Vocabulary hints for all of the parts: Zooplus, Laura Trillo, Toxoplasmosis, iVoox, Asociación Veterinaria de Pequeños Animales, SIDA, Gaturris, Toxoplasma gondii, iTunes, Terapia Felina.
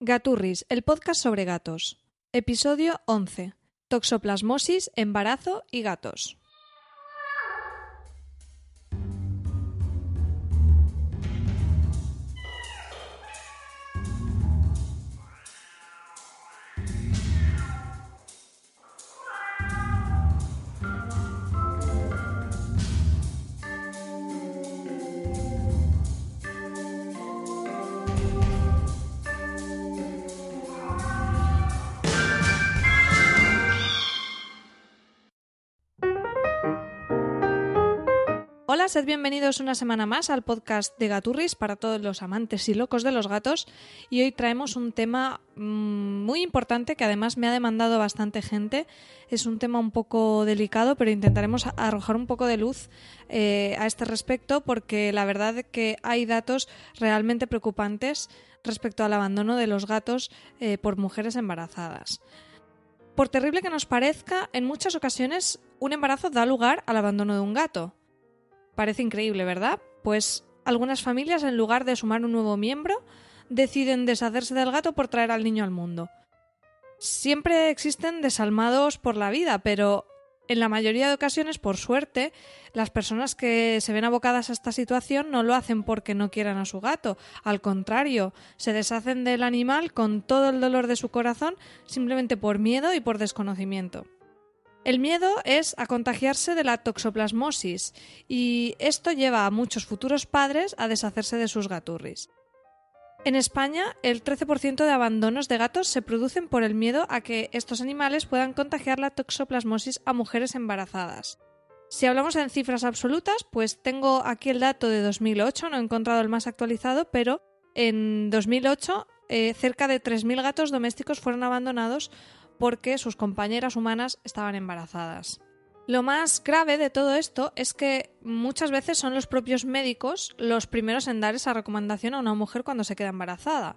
Gaturris, el podcast sobre gatos. Episodio 11. Toxoplasmosis, embarazo y gatos. Hola, sed bienvenidos una semana más al podcast de Gaturris para todos los amantes y locos de los gatos, y hoy traemos un tema muy importante que además me ha demandado bastante gente. Es un tema un poco delicado, pero intentaremos arrojar un poco de luz a este respecto, porque la verdad que hay datos realmente preocupantes respecto al abandono de los gatos por mujeres embarazadas. Por terrible que nos parezca, en muchas ocasiones un embarazo da lugar al abandono de un gato. Parece increíble, ¿verdad? Pues algunas familias, en lugar de sumar un nuevo miembro, deciden deshacerse del gato por traer al niño al mundo. Siempre existen desalmados por la vida, pero en la mayoría de ocasiones, por suerte, las personas que se ven abocadas a esta situación no lo hacen porque no quieran a su gato. Al contrario, se deshacen del animal con todo el dolor de su corazón, simplemente por miedo y por desconocimiento. El miedo es a contagiarse de la toxoplasmosis, y esto lleva a muchos futuros padres a deshacerse de sus gaturris. En España, el 13% de abandonos de gatos se producen por el miedo a que estos animales puedan contagiar la toxoplasmosis a mujeres embarazadas. Si hablamos en cifras absolutas, pues tengo aquí el dato de 2008, no he encontrado el más actualizado, pero en 2008 cerca de 3.000 gatos domésticos fueron abandonados porque sus compañeras humanas estaban embarazadas. Lo más grave de todo esto es que muchas veces son los propios médicos los primeros en dar esa recomendación a una mujer cuando se queda embarazada.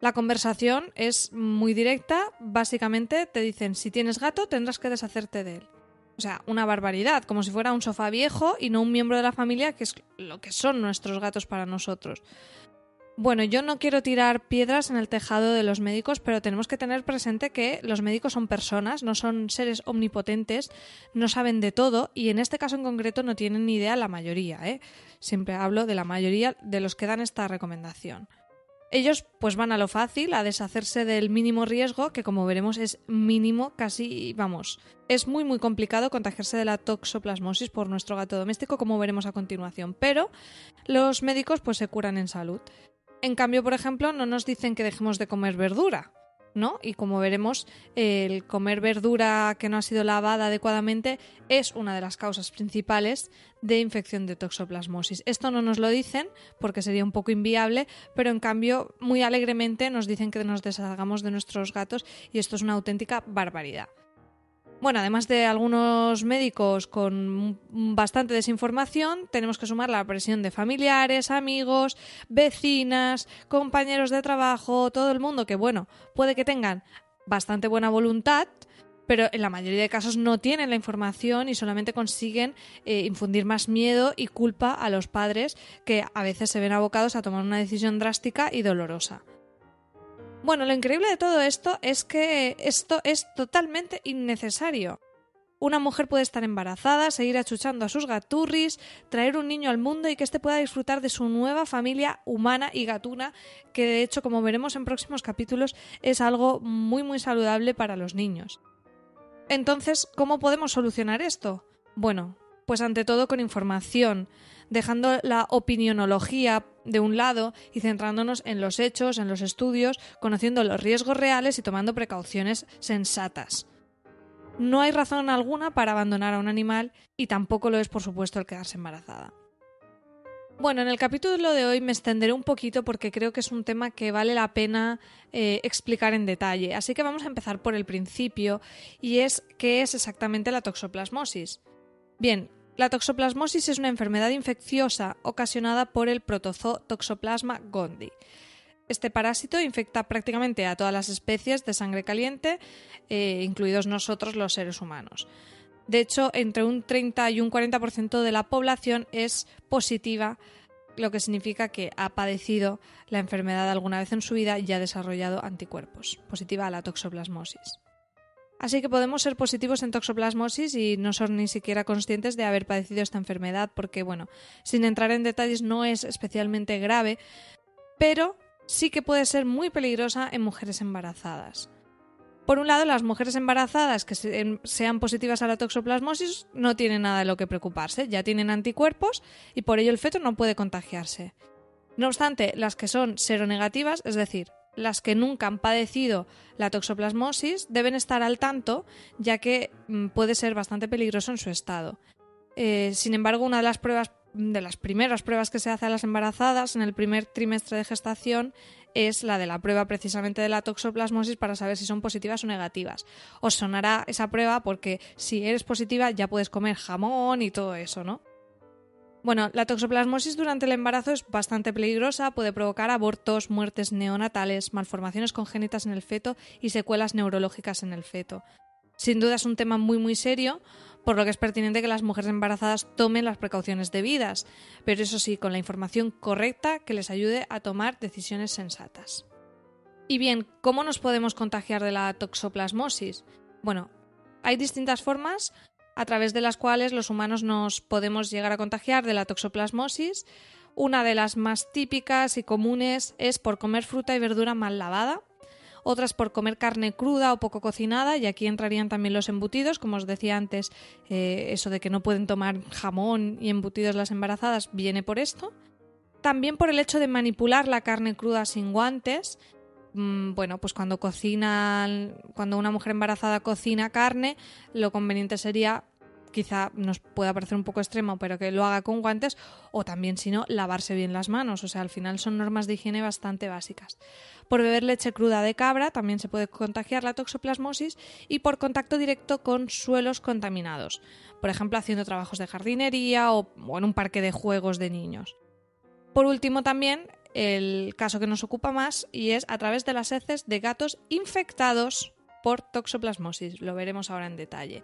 La conversación es muy directa, básicamente te dicen: si tienes gato tendrás que deshacerte de él. O sea, una barbaridad, como si fuera un sofá viejo y no un miembro de la familia, que es lo que son nuestros gatos para nosotros. Bueno, yo no quiero tirar piedras en el tejado de los médicos, pero tenemos que tener presente que los médicos son personas, no son seres omnipotentes, no saben de todo, y en este caso en concreto no tienen ni idea la mayoría, Siempre hablo de la mayoría de los que dan esta recomendación. Ellos pues van a lo fácil, a deshacerse del mínimo riesgo, que como veremos es mínimo, casi, vamos, es muy muy complicado contagiarse de la toxoplasmosis por nuestro gato doméstico, como veremos a continuación, pero los médicos pues se curan en salud. En cambio, por ejemplo, no nos dicen que dejemos de comer verdura, ¿no? Y como veremos, el comer verdura que no ha sido lavada adecuadamente es una de las causas principales de infección de toxoplasmosis. Esto no nos lo dicen porque sería un poco inviable, pero en cambio, muy alegremente nos dicen que nos deshagamos de nuestros gatos, y esto es una auténtica barbaridad. Bueno, además de algunos médicos con bastante desinformación, tenemos que sumar la presión de familiares, amigos, vecinas, compañeros de trabajo, todo el mundo que, bueno, puede que tengan bastante buena voluntad, pero en la mayoría de casos no tienen la información y solamente consiguen infundir más miedo y culpa a los padres, que a veces se ven abocados a tomar una decisión drástica y dolorosa. Bueno, lo increíble de todo esto es que esto es totalmente innecesario. Una mujer puede estar embarazada, seguir achuchando a sus gaturris, traer un niño al mundo y que éste pueda disfrutar de su nueva familia humana y gatuna, que de hecho, como veremos en próximos capítulos, es algo muy muy saludable para los niños. Entonces, ¿cómo podemos solucionar esto? Bueno, pues ante todo con información, dejando la opinionología de un lado y centrándonos en los hechos, en los estudios, conociendo los riesgos reales y tomando precauciones sensatas. No hay razón alguna para abandonar a un animal, y tampoco lo es, por supuesto, el quedarse embarazada. Bueno, en el capítulo de hoy me extenderé un poquito porque creo que es un tema que vale la pena explicar en detalle. Así que vamos a empezar por el principio, y es ¿qué es exactamente la toxoplasmosis? Bien, la toxoplasmosis es una enfermedad infecciosa ocasionada por el protozoo Toxoplasma gondii. Este parásito infecta prácticamente a todas las especies de sangre caliente, incluidos nosotros los seres humanos. De hecho, entre un 30 y un 40% de la población es positiva, lo que significa que ha padecido la enfermedad alguna vez en su vida y ha desarrollado anticuerpos, positiva a la toxoplasmosis. Así que podemos ser positivos en toxoplasmosis y no ser ni siquiera conscientes de haber padecido esta enfermedad porque, bueno, sin entrar en detalles no es especialmente grave, pero sí que puede ser muy peligrosa en mujeres embarazadas. Por un lado, las mujeres embarazadas que sean positivas a la toxoplasmosis no tienen nada de lo que preocuparse, ya tienen anticuerpos y por ello el feto no puede contagiarse. No obstante, las que son seronegativas, es decir, las que nunca han padecido la toxoplasmosis, deben estar al tanto, ya que puede ser bastante peligroso en su estado. Sin embargo, una de las pruebas, de las primeras pruebas que se hace a las embarazadas en el primer trimestre de gestación es la de la prueba precisamente de la toxoplasmosis para saber si son positivas o negativas. Os sonará esa prueba porque si eres positiva ya puedes comer jamón y todo eso, ¿no? Bueno, la toxoplasmosis durante el embarazo es bastante peligrosa, puede provocar abortos, muertes neonatales, malformaciones congénitas en el feto y secuelas neurológicas en el feto. Sin duda es un tema muy muy serio, por lo que es pertinente que las mujeres embarazadas tomen las precauciones debidas, pero eso sí, con la información correcta que les ayude a tomar decisiones sensatas. Y bien, ¿cómo nos podemos contagiar de la toxoplasmosis? Bueno, hay distintas formas a través de las cuales los humanos nos podemos llegar a contagiar de la toxoplasmosis. Una de las más típicas y comunes es por comer fruta y verdura mal lavada. Otras por comer carne cruda o poco cocinada, y aquí entrarían también los embutidos, como os decía antes, eso de que no pueden tomar jamón y embutidos las embarazadas viene por esto. También por el hecho de manipular la carne cruda sin guantes. Bueno, pues cuando una mujer embarazada cocina carne, lo conveniente sería, quizá nos pueda parecer un poco extremo, pero que lo haga con guantes, o también, si no, lavarse bien las manos. O sea, al final son normas de higiene bastante básicas. Por beber leche cruda de cabra también se puede contagiar la toxoplasmosis, y por contacto directo con suelos contaminados, por ejemplo haciendo trabajos de jardinería o en un parque de juegos de niños. Por último, también el caso que nos ocupa más, y es a través de las heces de gatos infectados por toxoplasmosis. Lo veremos ahora en detalle.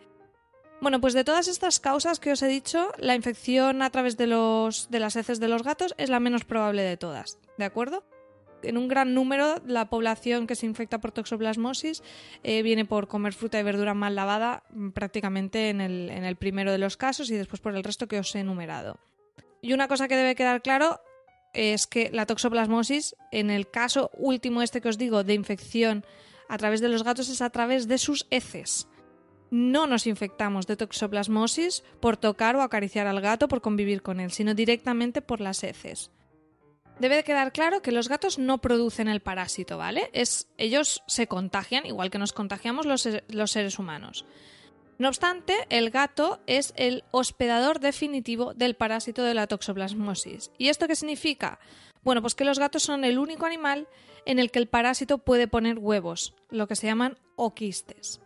Bueno, pues de todas estas causas que os he dicho, la infección a través de las heces de los gatos es la menos probable de todas, ¿de acuerdo? En un gran número, la población que se infecta por toxoplasmosis viene por comer fruta y verdura mal lavada prácticamente en el primero de los casos y después por el resto que os he enumerado. Y una cosa que debe quedar claro es que la toxoplasmosis, en el caso último este que os digo de infección a través de los gatos, es a través de sus heces. No nos infectamos de toxoplasmosis por tocar o acariciar al gato, por convivir con él, sino directamente por las heces. Debe de quedar claro que los gatos no producen el parásito, ¿vale? Ellos se contagian, igual que nos contagiamos los seres humanos. No obstante, el gato es el hospedador definitivo del parásito de la toxoplasmosis. ¿Y esto qué significa? Bueno, pues que los gatos son el único animal en el que el parásito puede poner huevos, lo que se llaman oquistes.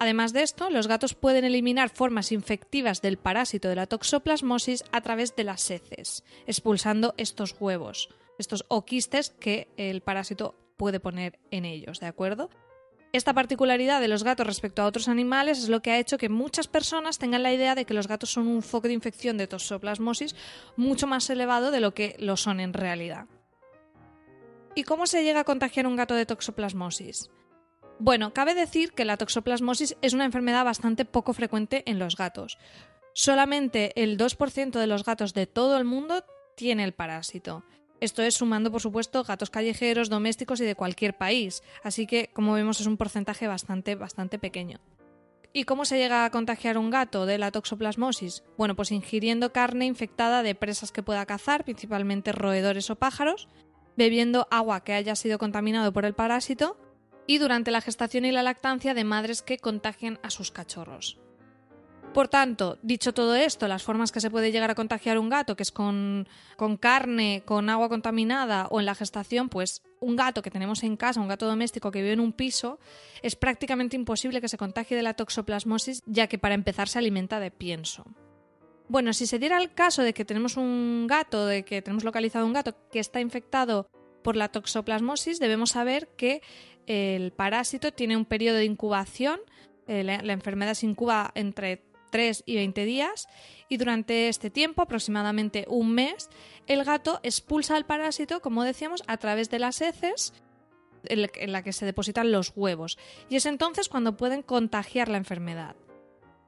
Además de esto, los gatos pueden eliminar formas infectivas del parásito de la toxoplasmosis a través de las heces, expulsando estos huevos, estos oquistes que el parásito puede poner en ellos, ¿de acuerdo? Esta particularidad de los gatos respecto a otros animales es lo que ha hecho que muchas personas tengan la idea de que los gatos son un foco de infección de toxoplasmosis mucho más elevado de lo que lo son en realidad. ¿Y cómo se llega a contagiar un gato de toxoplasmosis? Bueno, cabe decir que la toxoplasmosis es una enfermedad bastante poco frecuente en los gatos. Solamente el 2% de los gatos de todo el mundo tiene el parásito. Esto es sumando, por supuesto, gatos callejeros, domésticos y de cualquier país. Así que, como vemos, es un porcentaje bastante pequeño. ¿Y cómo se llega a contagiar un gato de la toxoplasmosis? Bueno, pues ingiriendo carne infectada de presas que pueda cazar, principalmente roedores o pájaros, bebiendo agua que haya sido contaminado por el parásito, y durante la gestación y la lactancia de madres que contagien a sus cachorros. Por tanto, dicho todo esto, las formas que se puede llegar a contagiar un gato, que es con carne, con agua contaminada o en la gestación, pues un gato que tenemos en casa, un gato doméstico que vive en un piso, es prácticamente imposible que se contagie de la toxoplasmosis, ya que para empezar se alimenta de pienso. Bueno, si se diera el caso de que tenemos un gato, de que tenemos localizado un gato que está infectado por la toxoplasmosis, debemos saber que el parásito tiene un periodo de incubación, la enfermedad se incuba entre 3 y 20 días y durante este tiempo, aproximadamente un mes, el gato expulsa al parásito, como decíamos, a través de las heces en la que se depositan los huevos y es entonces cuando pueden contagiar la enfermedad.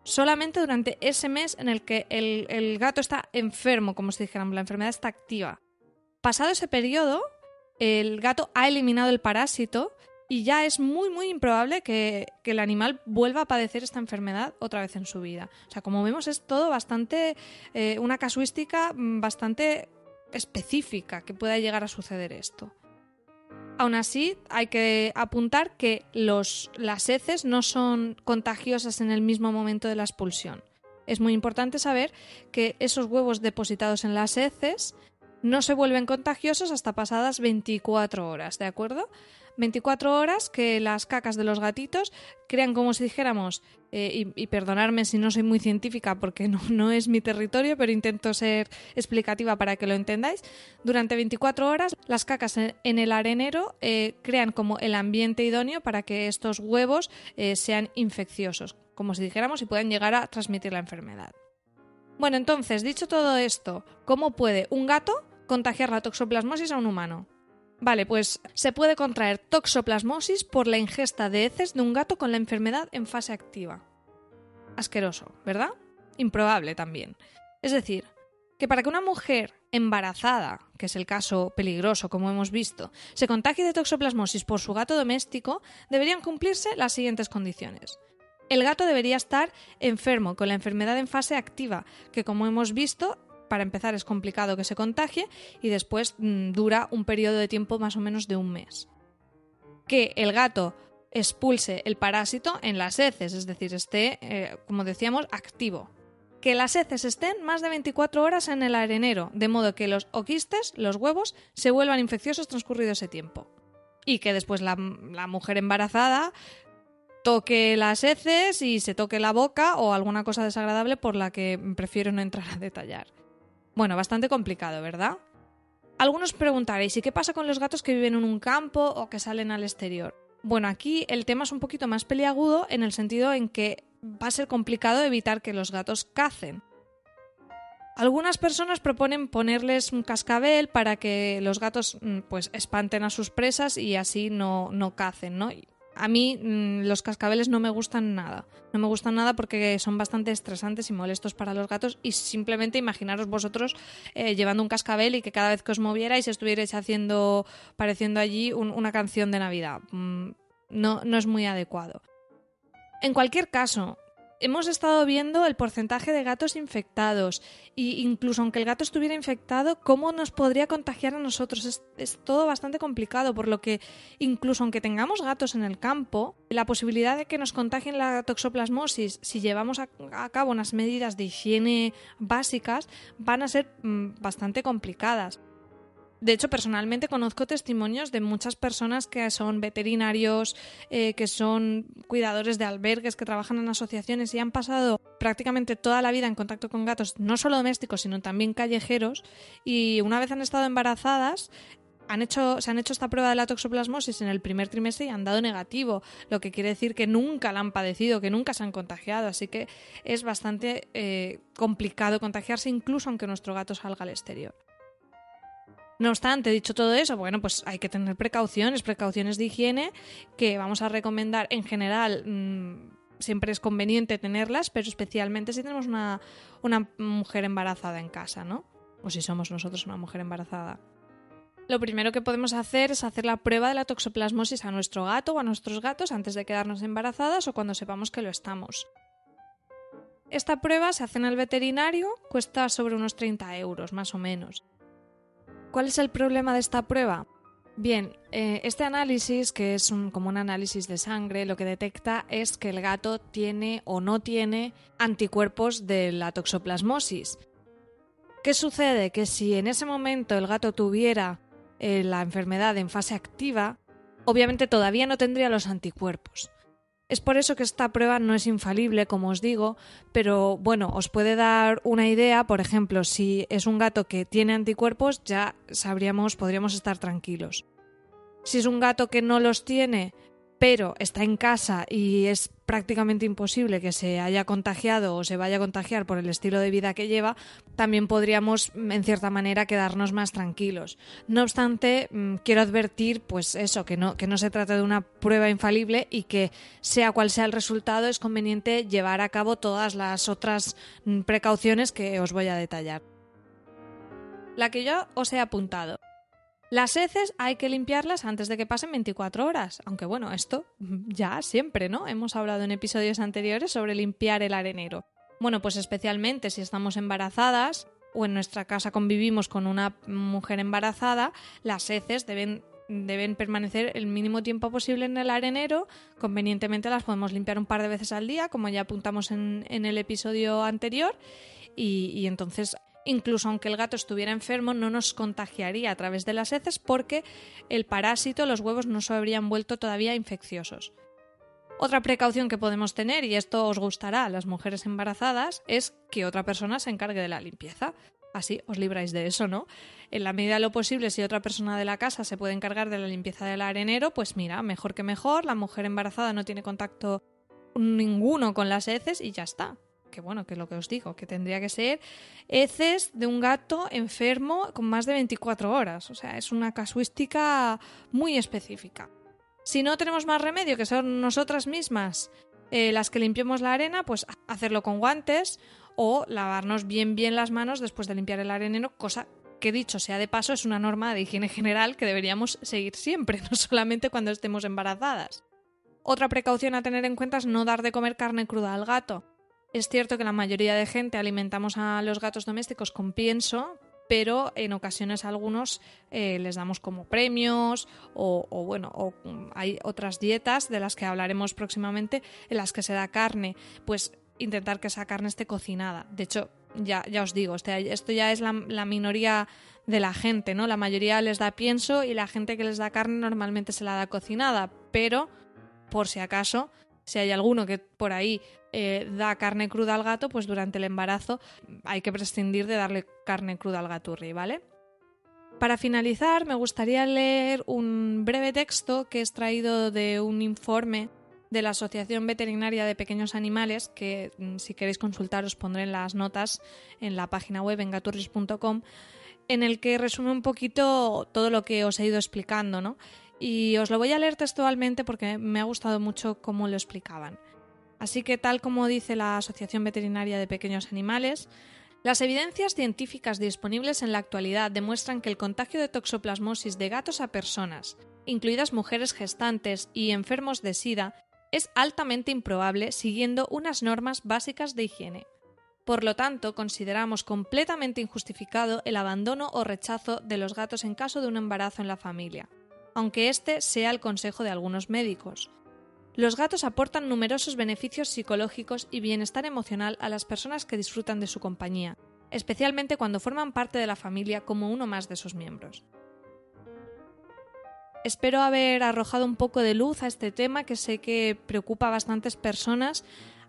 Solamente durante ese mes en el que el gato está enfermo, como si dijéramos, la enfermedad está activa. Pasado ese periodo, el gato ha eliminado el parásito y ya es muy muy improbable que el animal vuelva a padecer esta enfermedad otra vez en su vida. O sea, como vemos, es todo bastante una casuística bastante específica que pueda llegar a suceder esto. Aún así, hay que apuntar que las heces no son contagiosas en el mismo momento de la expulsión. Es muy importante saber que esos huevos depositados en las heces no se vuelven contagiosos hasta pasadas 24 horas, ¿de acuerdo? 24 horas que las cacas de los gatitos crean, como si dijéramos, y perdonadme si no soy muy científica porque no es mi territorio, pero intento ser explicativa para que lo entendáis. Durante 24 horas las cacas en el arenero crean como el ambiente idóneo para que estos huevos sean infecciosos, como si dijéramos, y puedan llegar a transmitir la enfermedad. Bueno, entonces, dicho todo esto, ¿cómo puede un gato contagiar la toxoplasmosis a un humano? Vale, pues se puede contraer toxoplasmosis por la ingesta de heces de un gato con la enfermedad en fase activa. Asqueroso, ¿verdad? Improbable también. Es decir, que para que una mujer embarazada, que es el caso peligroso como hemos visto, se contagie de toxoplasmosis por su gato doméstico, deberían cumplirse las siguientes condiciones. El gato debería estar enfermo, con la enfermedad en fase activa, que como hemos visto, para empezar es complicado que se contagie y después dura un periodo de tiempo más o menos de un mes. Que el gato expulse el parásito en las heces, es decir, esté, como decíamos, activo. Que las heces estén más de 24 horas en el arenero, de modo que los oquistes, los huevos, se vuelvan infecciosos transcurrido ese tiempo. Y que después la mujer embarazada toque las heces y se toque la boca o alguna cosa desagradable por la que prefiero no entrar a detallar. Bueno, bastante complicado, ¿verdad? Algunos preguntaréis, ¿y qué pasa con los gatos que viven en un campo o que salen al exterior? Bueno, aquí el tema es un poquito más peliagudo en el sentido en que va a ser complicado evitar que los gatos cacen. Algunas personas proponen ponerles un cascabel para que los gatos pues espanten a sus presas y así no cacen, ¿no? A mí los cascabeles no me gustan nada. No me gustan nada porque son bastante estresantes y molestos para los gatos y simplemente imaginaros vosotros llevando un cascabel y que cada vez que os movierais estuvierais pareciendo allí una canción de Navidad. No es muy adecuado. En cualquier caso, hemos estado viendo el porcentaje de gatos infectados e incluso aunque el gato estuviera infectado, ¿cómo nos podría contagiar a nosotros? Es todo bastante complicado, por lo que incluso aunque tengamos gatos en el campo, la posibilidad de que nos contagien la toxoplasmosis si llevamos a cabo unas medidas de higiene básicas van a ser bastante complicadas. De hecho, personalmente conozco testimonios de muchas personas que son veterinarios, que son cuidadores de albergues, que trabajan en asociaciones y han pasado prácticamente toda la vida en contacto con gatos, no solo domésticos, sino también callejeros, y una vez han estado embarazadas, se han hecho esta prueba de la toxoplasmosis en el primer trimestre y han dado negativo, lo que quiere decir que nunca la han padecido, que nunca se han contagiado, así que es bastante complicado contagiarse incluso aunque nuestro gato salga al exterior. No obstante, dicho todo eso, bueno, pues hay que tener precauciones de higiene que vamos a recomendar en general. Siempre es conveniente tenerlas, pero especialmente si tenemos una mujer embarazada en casa, ¿no? O si somos nosotros una mujer embarazada. Lo primero que podemos hacer es hacer la prueba de la toxoplasmosis a nuestro gato o a nuestros gatos antes de quedarnos embarazadas o cuando sepamos que lo estamos. Esta prueba se hace en el veterinario, cuesta sobre unos 30 euros, más o menos. ¿Cuál es el problema de esta prueba? Bien, este análisis, que es como un análisis de sangre, lo que detecta es que el gato tiene o no tiene anticuerpos de la toxoplasmosis. ¿Qué sucede? Que si en ese momento el gato tuviera la enfermedad en fase activa, obviamente todavía no tendría los anticuerpos. Es por eso que esta prueba no es infalible, como os digo, pero bueno, os puede dar una idea. Por ejemplo, si es un gato que tiene anticuerpos, ya podríamos estar tranquilos. Si es un gato que no los tiene, pero está en casa y es prácticamente imposible que se haya contagiado o se vaya a contagiar por el estilo de vida que lleva, también podríamos, en cierta manera, quedarnos más tranquilos. No obstante, quiero advertir, pues eso, que no se trata de una prueba infalible y que, sea cual sea el resultado, es conveniente llevar a cabo todas las otras precauciones que os voy a detallar. La que yo os he apuntado. Las heces hay que limpiarlas antes de que pasen 24 horas, aunque bueno, esto ya siempre, ¿no? Hemos hablado en episodios anteriores sobre limpiar el arenero. Bueno, pues especialmente si estamos embarazadas o en nuestra casa convivimos con una mujer embarazada, las heces deben permanecer el mínimo tiempo posible en el arenero. Convenientemente las podemos limpiar un par de veces al día, como ya apuntamos en el episodio anterior, y entonces... Incluso aunque el gato estuviera enfermo, no nos contagiaría a través de las heces porque el parásito, los huevos, no se habrían vuelto todavía infecciosos. Otra precaución que podemos tener, y esto os gustará a las mujeres embarazadas, es que otra persona se encargue de la limpieza. Así os libráis de eso, ¿no? En la medida de lo posible, si otra persona de la casa se puede encargar de la limpieza del arenero, pues mira, mejor que mejor, la mujer embarazada no tiene contacto ninguno con las heces y ya está. Que bueno, que es lo que os digo, que tendría que ser heces de un gato enfermo con más de 24 horas. O sea, es una casuística muy específica. Si no tenemos más remedio, que son nosotras mismas las que limpiemos la arena, pues hacerlo con guantes o lavarnos bien las manos después de limpiar el arenero, cosa que, dicho sea de paso, es una norma de higiene general que deberíamos seguir siempre, no solamente cuando estemos embarazadas. Otra precaución a tener en cuenta es no dar de comer carne cruda al gato. Es cierto que la mayoría de gente alimentamos a los gatos domésticos con pienso, pero en ocasiones a algunos les damos como premios o hay otras dietas de las que hablaremos próximamente en las que se da carne. Pues intentar que esa carne esté cocinada. De hecho, ya os digo, esto ya es la minoría de la gente, ¿no? La mayoría les da pienso y la gente que les da carne normalmente se la da cocinada, pero por si acaso... Si hay alguno que por ahí da carne cruda al gato, pues durante el embarazo hay que prescindir de darle carne cruda al gaturri, ¿vale? Para finalizar, me gustaría leer un breve texto que he extraído de un informe de la Asociación Veterinaria de Pequeños Animales, que si queréis consultar os pondré en las notas en la página web en gaturris.com, en el que resume un poquito todo lo que os he ido explicando, ¿no? Y os lo voy a leer textualmente porque me ha gustado mucho cómo lo explicaban. Así que, tal como dice la Asociación Veterinaria de Pequeños Animales, las evidencias científicas disponibles en la actualidad demuestran que el contagio de toxoplasmosis de gatos a personas, incluidas mujeres gestantes y enfermos de SIDA, es altamente improbable siguiendo unas normas básicas de higiene. Por lo tanto, consideramos completamente injustificado el abandono o rechazo de los gatos en caso de un embarazo en la familia, aunque este sea el consejo de algunos médicos. Los gatos aportan numerosos beneficios psicológicos y bienestar emocional a las personas que disfrutan de su compañía, especialmente cuando forman parte de la familia como uno más de sus miembros. Espero haber arrojado un poco de luz a este tema que sé que preocupa a bastantes personas.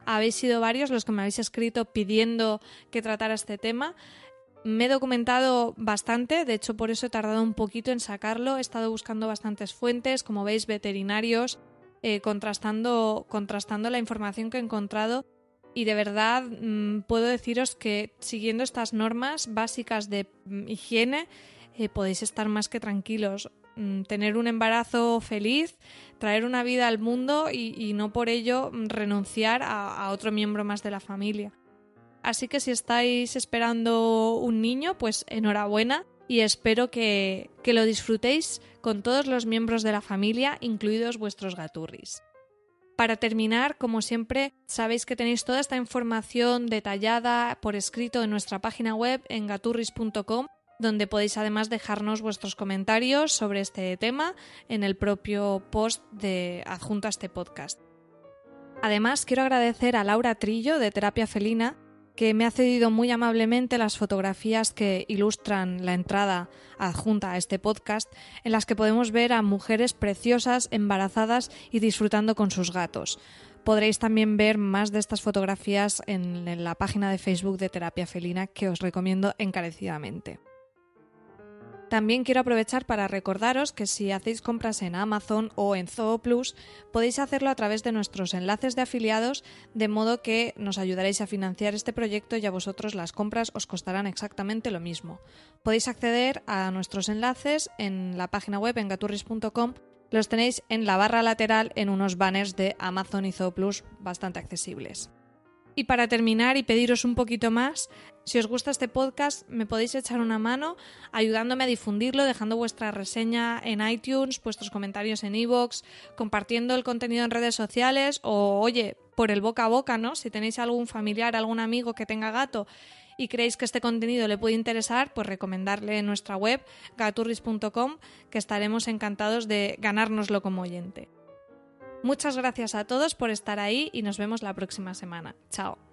Habéis sido varios los que me habéis escrito pidiendo que tratara este tema. Me he documentado bastante, de hecho por eso he tardado un poquito en sacarlo. He estado buscando bastantes fuentes, como veis, veterinarios, contrastando la información que he encontrado, y de verdad puedo deciros que siguiendo estas normas básicas de higiene podéis estar más que tranquilos. Tener un embarazo feliz, traer una vida al mundo y no por ello renunciar a otro miembro más de la familia. Así que si estáis esperando un niño, pues enhorabuena, y espero que lo disfrutéis con todos los miembros de la familia, incluidos vuestros gaturris. Para terminar, como siempre, sabéis que tenéis toda esta información detallada por escrito en nuestra página web en gaturris.com. donde podéis además dejarnos vuestros comentarios sobre este tema en el propio post de adjunto a este podcast. Además, quiero agradecer a Laura Trillo, de Terapia Felina, que me ha cedido muy amablemente las fotografías que ilustran la entrada adjunta a este podcast, en las que podemos ver a mujeres preciosas, embarazadas y disfrutando con sus gatos. Podréis también ver más de estas fotografías en la página de Facebook de Terapia Felina, que os recomiendo encarecidamente. También quiero aprovechar para recordaros que si hacéis compras en Amazon o en Zooplus, podéis hacerlo a través de nuestros enlaces de afiliados, de modo que nos ayudaréis a financiar este proyecto y a vosotros las compras os costarán exactamente lo mismo. Podéis acceder a nuestros enlaces en la página web en gaturris.com. Los tenéis en la barra lateral en unos banners de Amazon y Zooplus bastante accesibles. Y para terminar y pediros un poquito más, si os gusta este podcast me podéis echar una mano ayudándome a difundirlo, dejando vuestra reseña en iTunes, vuestros comentarios en iVoox, compartiendo el contenido en redes sociales o, oye, por el boca a boca, ¿no? Si tenéis algún familiar, algún amigo que tenga gato y creéis que este contenido le puede interesar, pues recomendarle nuestra web gaturris.com, que estaremos encantados de ganárnoslo como oyente. Muchas gracias a todos por estar ahí y nos vemos la próxima semana. Chao.